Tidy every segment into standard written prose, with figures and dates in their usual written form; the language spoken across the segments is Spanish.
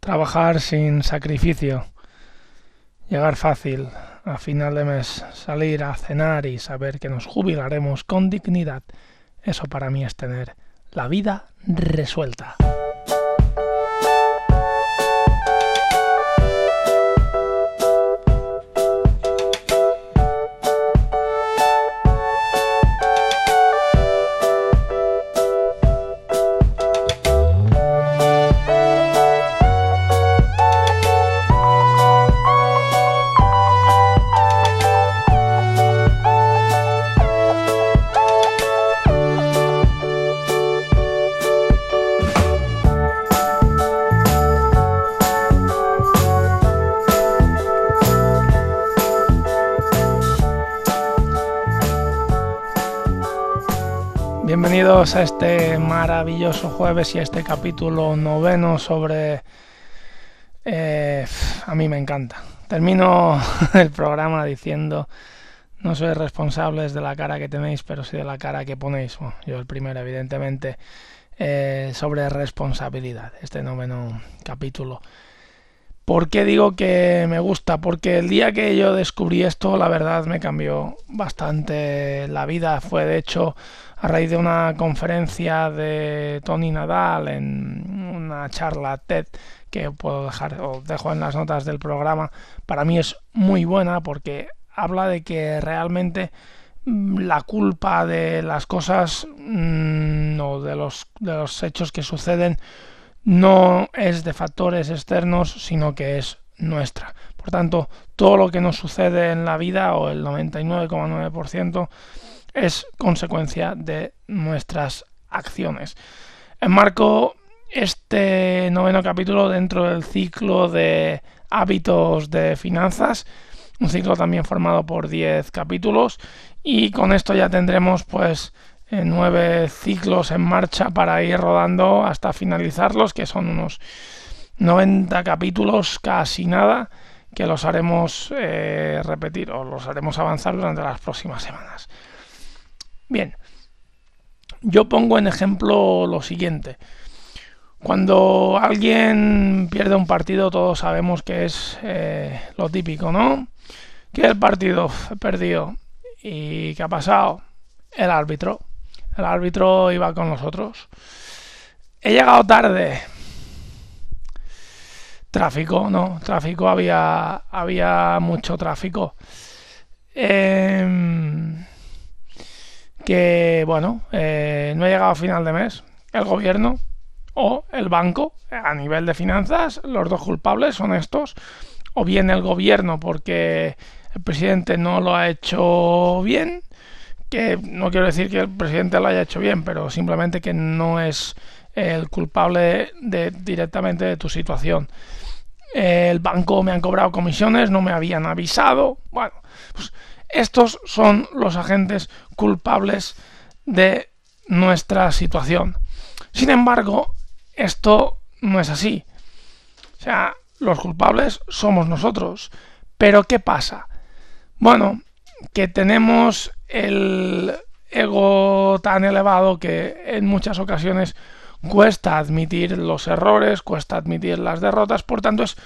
Trabajar sin sacrificio, llegar fácil a final de mes, salir a cenar y saber que nos jubilaremos con dignidad. Eso para mí es tener la vida resuelta. Bienvenidos a este maravilloso jueves y a este capítulo 9 sobre... a mí me encanta. Termino el programa diciendo: no sois responsables de la cara que tenéis, pero sí de la cara que ponéis. Bueno, yo el primero, evidentemente, sobre responsabilidad, este 9 capítulo. ¿Por qué digo que me gusta? Porque el día que yo descubrí esto, la verdad, me cambió bastante la vida. Fue, de hecho, a raíz de una conferencia de Tony Nadal, en una charla TED que puedo dejar, o dejo en las notas del programa. Para mí es muy buena porque habla de que realmente la culpa de las cosas o de los hechos que suceden no es de factores externos, sino que es nuestra. Por tanto, todo lo que nos sucede en la vida, o el 99,9%, es consecuencia de nuestras acciones. Enmarco este 9 capítulo dentro del ciclo de hábitos de finanzas, un ciclo también formado por 10 capítulos, y con esto ya tendremos pues 9 ciclos en marcha para ir rodando hasta finalizarlos, que son unos 90 capítulos, casi nada, que los haremos repetir o los haremos avanzar durante las próximas semanas. Bien, yo pongo en ejemplo lo siguiente. Cuando alguien pierde un partido, todos sabemos que es lo típico, ¿no? Que el partido perdió. ¿Y qué ha pasado? El árbitro. El árbitro iba con nosotros. He llegado tarde. Tráfico, ¿no? Tráfico, había mucho tráfico. Que, bueno, no he llegado a final de mes. El gobierno o el banco, a nivel de finanzas, los dos culpables son estos. O bien el gobierno, porque el presidente no lo ha hecho bien. Que no quiero decir que el presidente lo haya hecho bien, pero simplemente que no es el culpable directamente de tu situación. El banco, me han cobrado comisiones, no me habían avisado. Bueno, pues estos son los agentes culpables de nuestra situación. Sin embargo, esto no es así. O sea, los culpables somos nosotros. ¿Pero qué pasa? Bueno, que tenemos el ego tan elevado que en muchas ocasiones cuesta admitir los errores, cuesta admitir las derrotas, por tanto es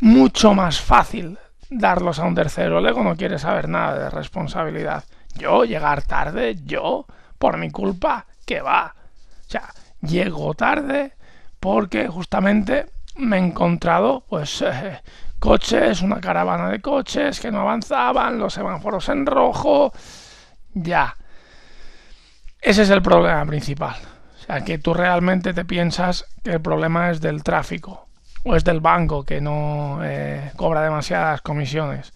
mucho más fácil darlos a un tercero. El ego no quiere saber nada de responsabilidad. Yo llegar tarde, yo, por mi culpa, ¿qué va? O sea, llego tarde porque justamente me he encontrado pues coches, una caravana de coches que no avanzaban, los semáforos en rojo. Ya. Ese es el problema principal. O sea, que tú realmente te piensas que el problema es del tráfico o es del banco que no cobra demasiadas comisiones.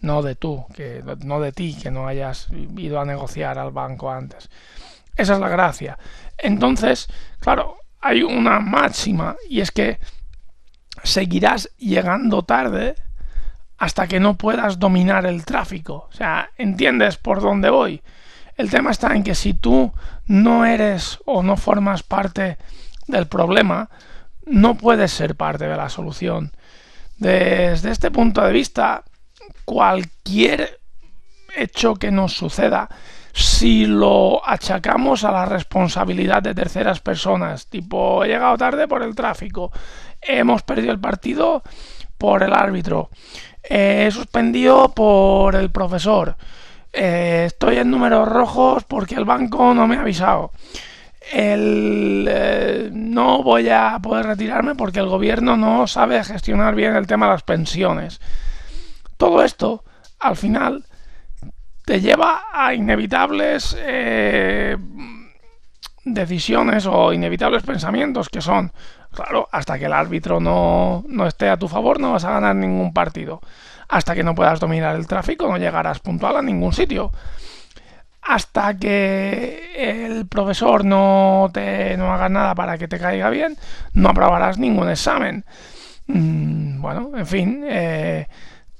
No de ti, que no hayas ido a negociar al banco antes. Esa es la gracia. Entonces, claro, hay una máxima y es que seguirás llegando tarde hasta que no puedas dominar el tráfico. O sea, ¿entiendes por dónde voy? El tema está en que si tú no eres o no formas parte del problema, no puedes ser parte de la solución. Desde este punto de vista, cualquier hecho que nos suceda Si lo achacamos a la responsabilidad de terceras personas, tipo he llegado tarde por el tráfico, hemos perdido el partido por el árbitro, he suspendido por el profesor, estoy en números rojos porque el banco no me ha avisado, no voy a poder retirarme porque el gobierno no sabe gestionar bien el tema de las pensiones. Todo esto, al final, te lleva a inevitables decisiones o inevitables pensamientos que son, claro, hasta que el árbitro no esté a tu favor no vas a ganar ningún partido. Hasta que no puedas dominar el tráfico no llegarás puntual a ningún sitio. Hasta que el profesor no haga nada para que te caiga bien, no aprobarás ningún examen. Bueno, en fin,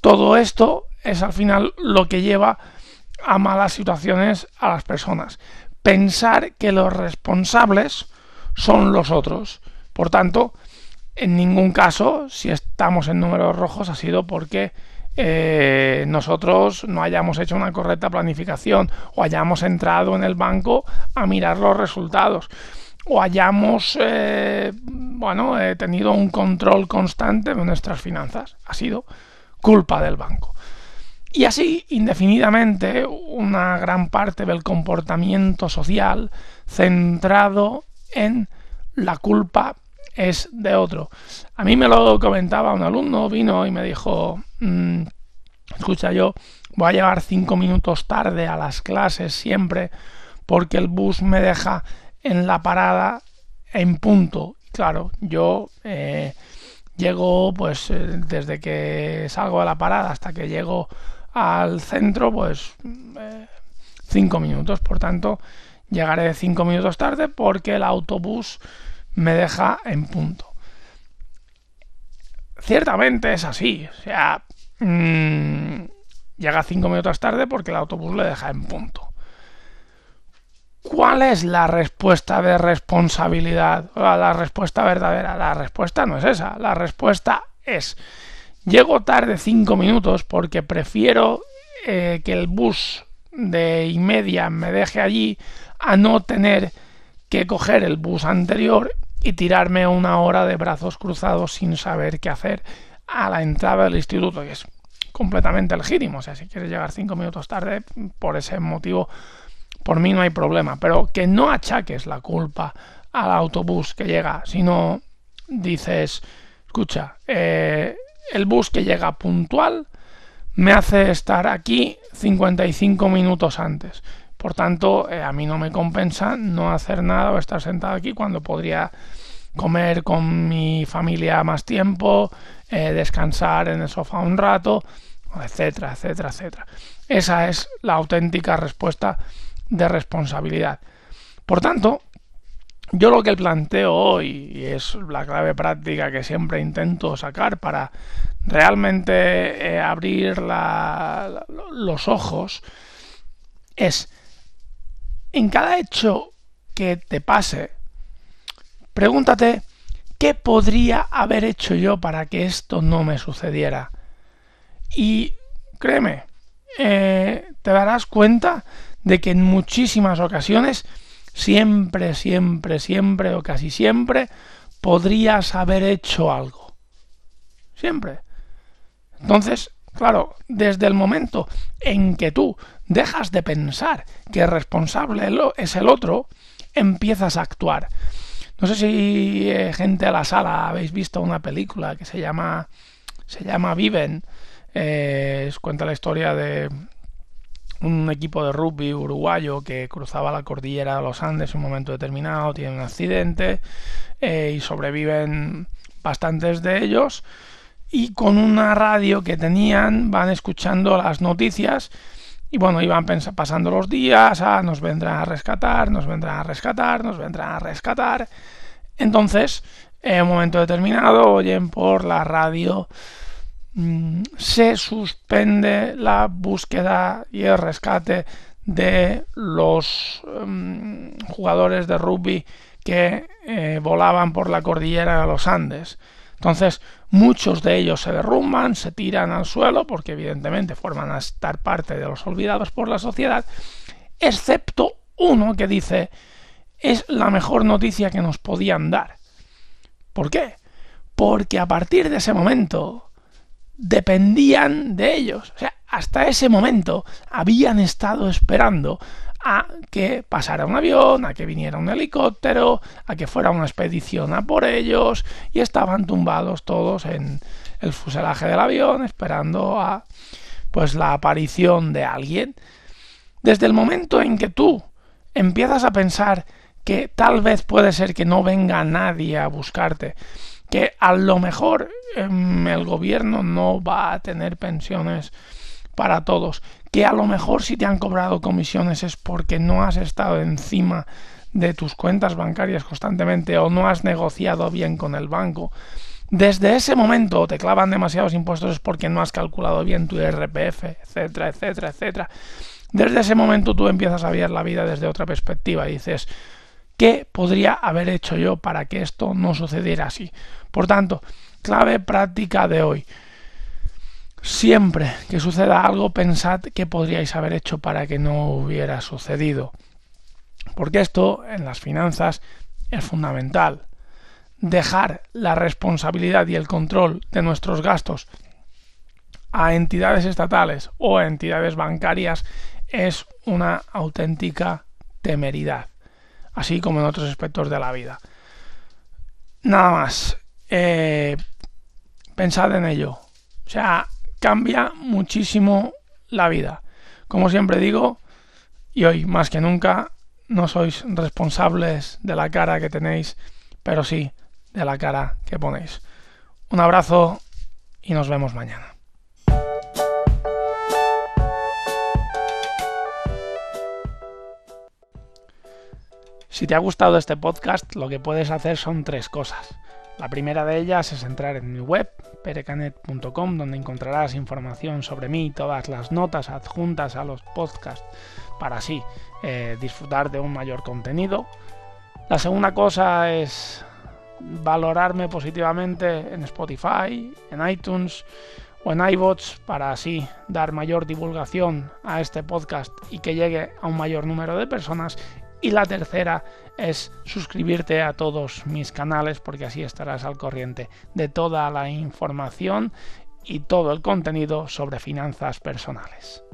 todo esto es al final lo que lleva a malas situaciones a las personas. Pensar que los responsables son los otros. Por tanto, en ningún caso, si estamos en números rojos, ha sido porque nosotros no hayamos hecho una correcta planificación o hayamos entrado en el banco a mirar los resultados o hayamos tenido un control constante de nuestras finanzas. Ha sido culpa del banco. Y así, indefinidamente, una gran parte del comportamiento social centrado en la culpa es de otro. A mí me lo comentaba un alumno, vino y me dijo, escucha, yo voy a llegar 5 minutos tarde a las clases siempre porque el bus me deja en la parada en punto. Claro, yo llego pues desde que salgo de la parada hasta que llego al centro pues 5 minutos, por tanto llegaré 5 minutos tarde porque el autobús me deja en punto. Ciertamente es así, o sea, llega 5 minutos tarde porque el autobús le deja en punto. ¿Cuál es la respuesta de responsabilidad? La respuesta verdadera. La respuesta no es esa. La respuesta es: llego tarde 5 minutos porque prefiero que el bus de y media me deje allí a no tener que coger el bus anterior y tirarme una hora de brazos cruzados sin saber qué hacer a la entrada del instituto, que es completamente legítimo. O sea, si quieres llegar 5 minutos tarde, por ese motivo, por mí no hay problema. Pero que no achaques la culpa al autobús que llega, sino dices, escucha, el bus que llega puntual me hace estar aquí 55 minutos antes. Por tanto, a mí no me compensa no hacer nada o estar sentado aquí cuando podría comer con mi familia más tiempo, descansar en el sofá un rato, etcétera, etcétera, etcétera. Esa es la auténtica respuesta de responsabilidad. Por tanto, yo lo que planteo hoy, y es la clave práctica que siempre intento sacar para realmente abrir los ojos, es: en cada hecho que te pase, pregúntate, ¿qué podría haber hecho yo para que esto no me sucediera? Y créeme, te darás cuenta de que en muchísimas ocasiones, siempre, siempre, siempre o casi siempre, podrías haber hecho algo. Siempre. Entonces, claro, desde el momento en que tú dejas de pensar que el responsable es el otro, empiezas a actuar. No sé si gente a la sala habéis visto una película que se llama Viven. Cuenta la historia de un equipo de rugby uruguayo que cruzaba la cordillera de los Andes en un momento determinado, tiene un accidente y sobreviven bastantes de ellos. Y con una radio que tenían van escuchando las noticias y bueno, iban pasando los días, nos vendrán a rescatar, nos vendrán a rescatar, nos vendrán a rescatar. Entonces, en un momento determinado oyen por la radio: se suspende la búsqueda y el rescate de los jugadores de rugby que volaban por la cordillera de los Andes. Entonces, muchos de ellos se derrumban, se tiran al suelo, porque evidentemente forman a estar parte de los olvidados por la sociedad, excepto uno que dice: es la mejor noticia que nos podían dar. ¿Por qué? Porque a partir de ese momento dependían de ellos. O sea, hasta ese momento habían estado esperando a que pasara un avión, a que viniera un helicóptero, a que fuera una expedición a por ellos, y estaban tumbados todos en el fuselaje del avión esperando a la aparición de alguien. Desde el momento en que tú empiezas a pensar que tal vez puede ser que no venga nadie a buscarte, que a lo mejor el gobierno no va a tener pensiones para todos, que a lo mejor si te han cobrado comisiones es porque no has estado encima de tus cuentas bancarias constantemente o no has negociado bien con el banco. Desde ese momento te clavan demasiados impuestos es porque no has calculado bien tu IRPF, etcétera, etcétera, etcétera. Desde ese momento tú empiezas a ver la vida desde otra perspectiva y dices: ¿qué podría haber hecho yo para que esto no sucediera así? Por tanto, clave práctica de hoy: siempre que suceda algo, pensad qué podríais haber hecho para que no hubiera sucedido. Porque esto, en las finanzas, es fundamental. Dejar la responsabilidad y el control de nuestros gastos a entidades estatales o a entidades bancarias es una auténtica temeridad, así como en otros aspectos de la vida. Nada más. Pensad en ello. O sea, cambia muchísimo la vida. Como siempre digo, y hoy más que nunca, no sois responsables de la cara que tenéis, pero sí de la cara que ponéis. Un abrazo y nos vemos mañana. Si te ha gustado este podcast, lo que puedes hacer son 3 cosas. La primera de ellas es entrar en mi web, perecanet.com, donde encontrarás información sobre mí, todas las notas adjuntas a los podcasts, para así disfrutar de un mayor contenido. La segunda cosa es valorarme positivamente en Spotify, en iTunes o en iVoox, para así dar mayor divulgación a este podcast y que llegue a un mayor número de personas. Y la tercera es suscribirte a todos mis canales, porque así estarás al corriente de toda la información y todo el contenido sobre finanzas personales.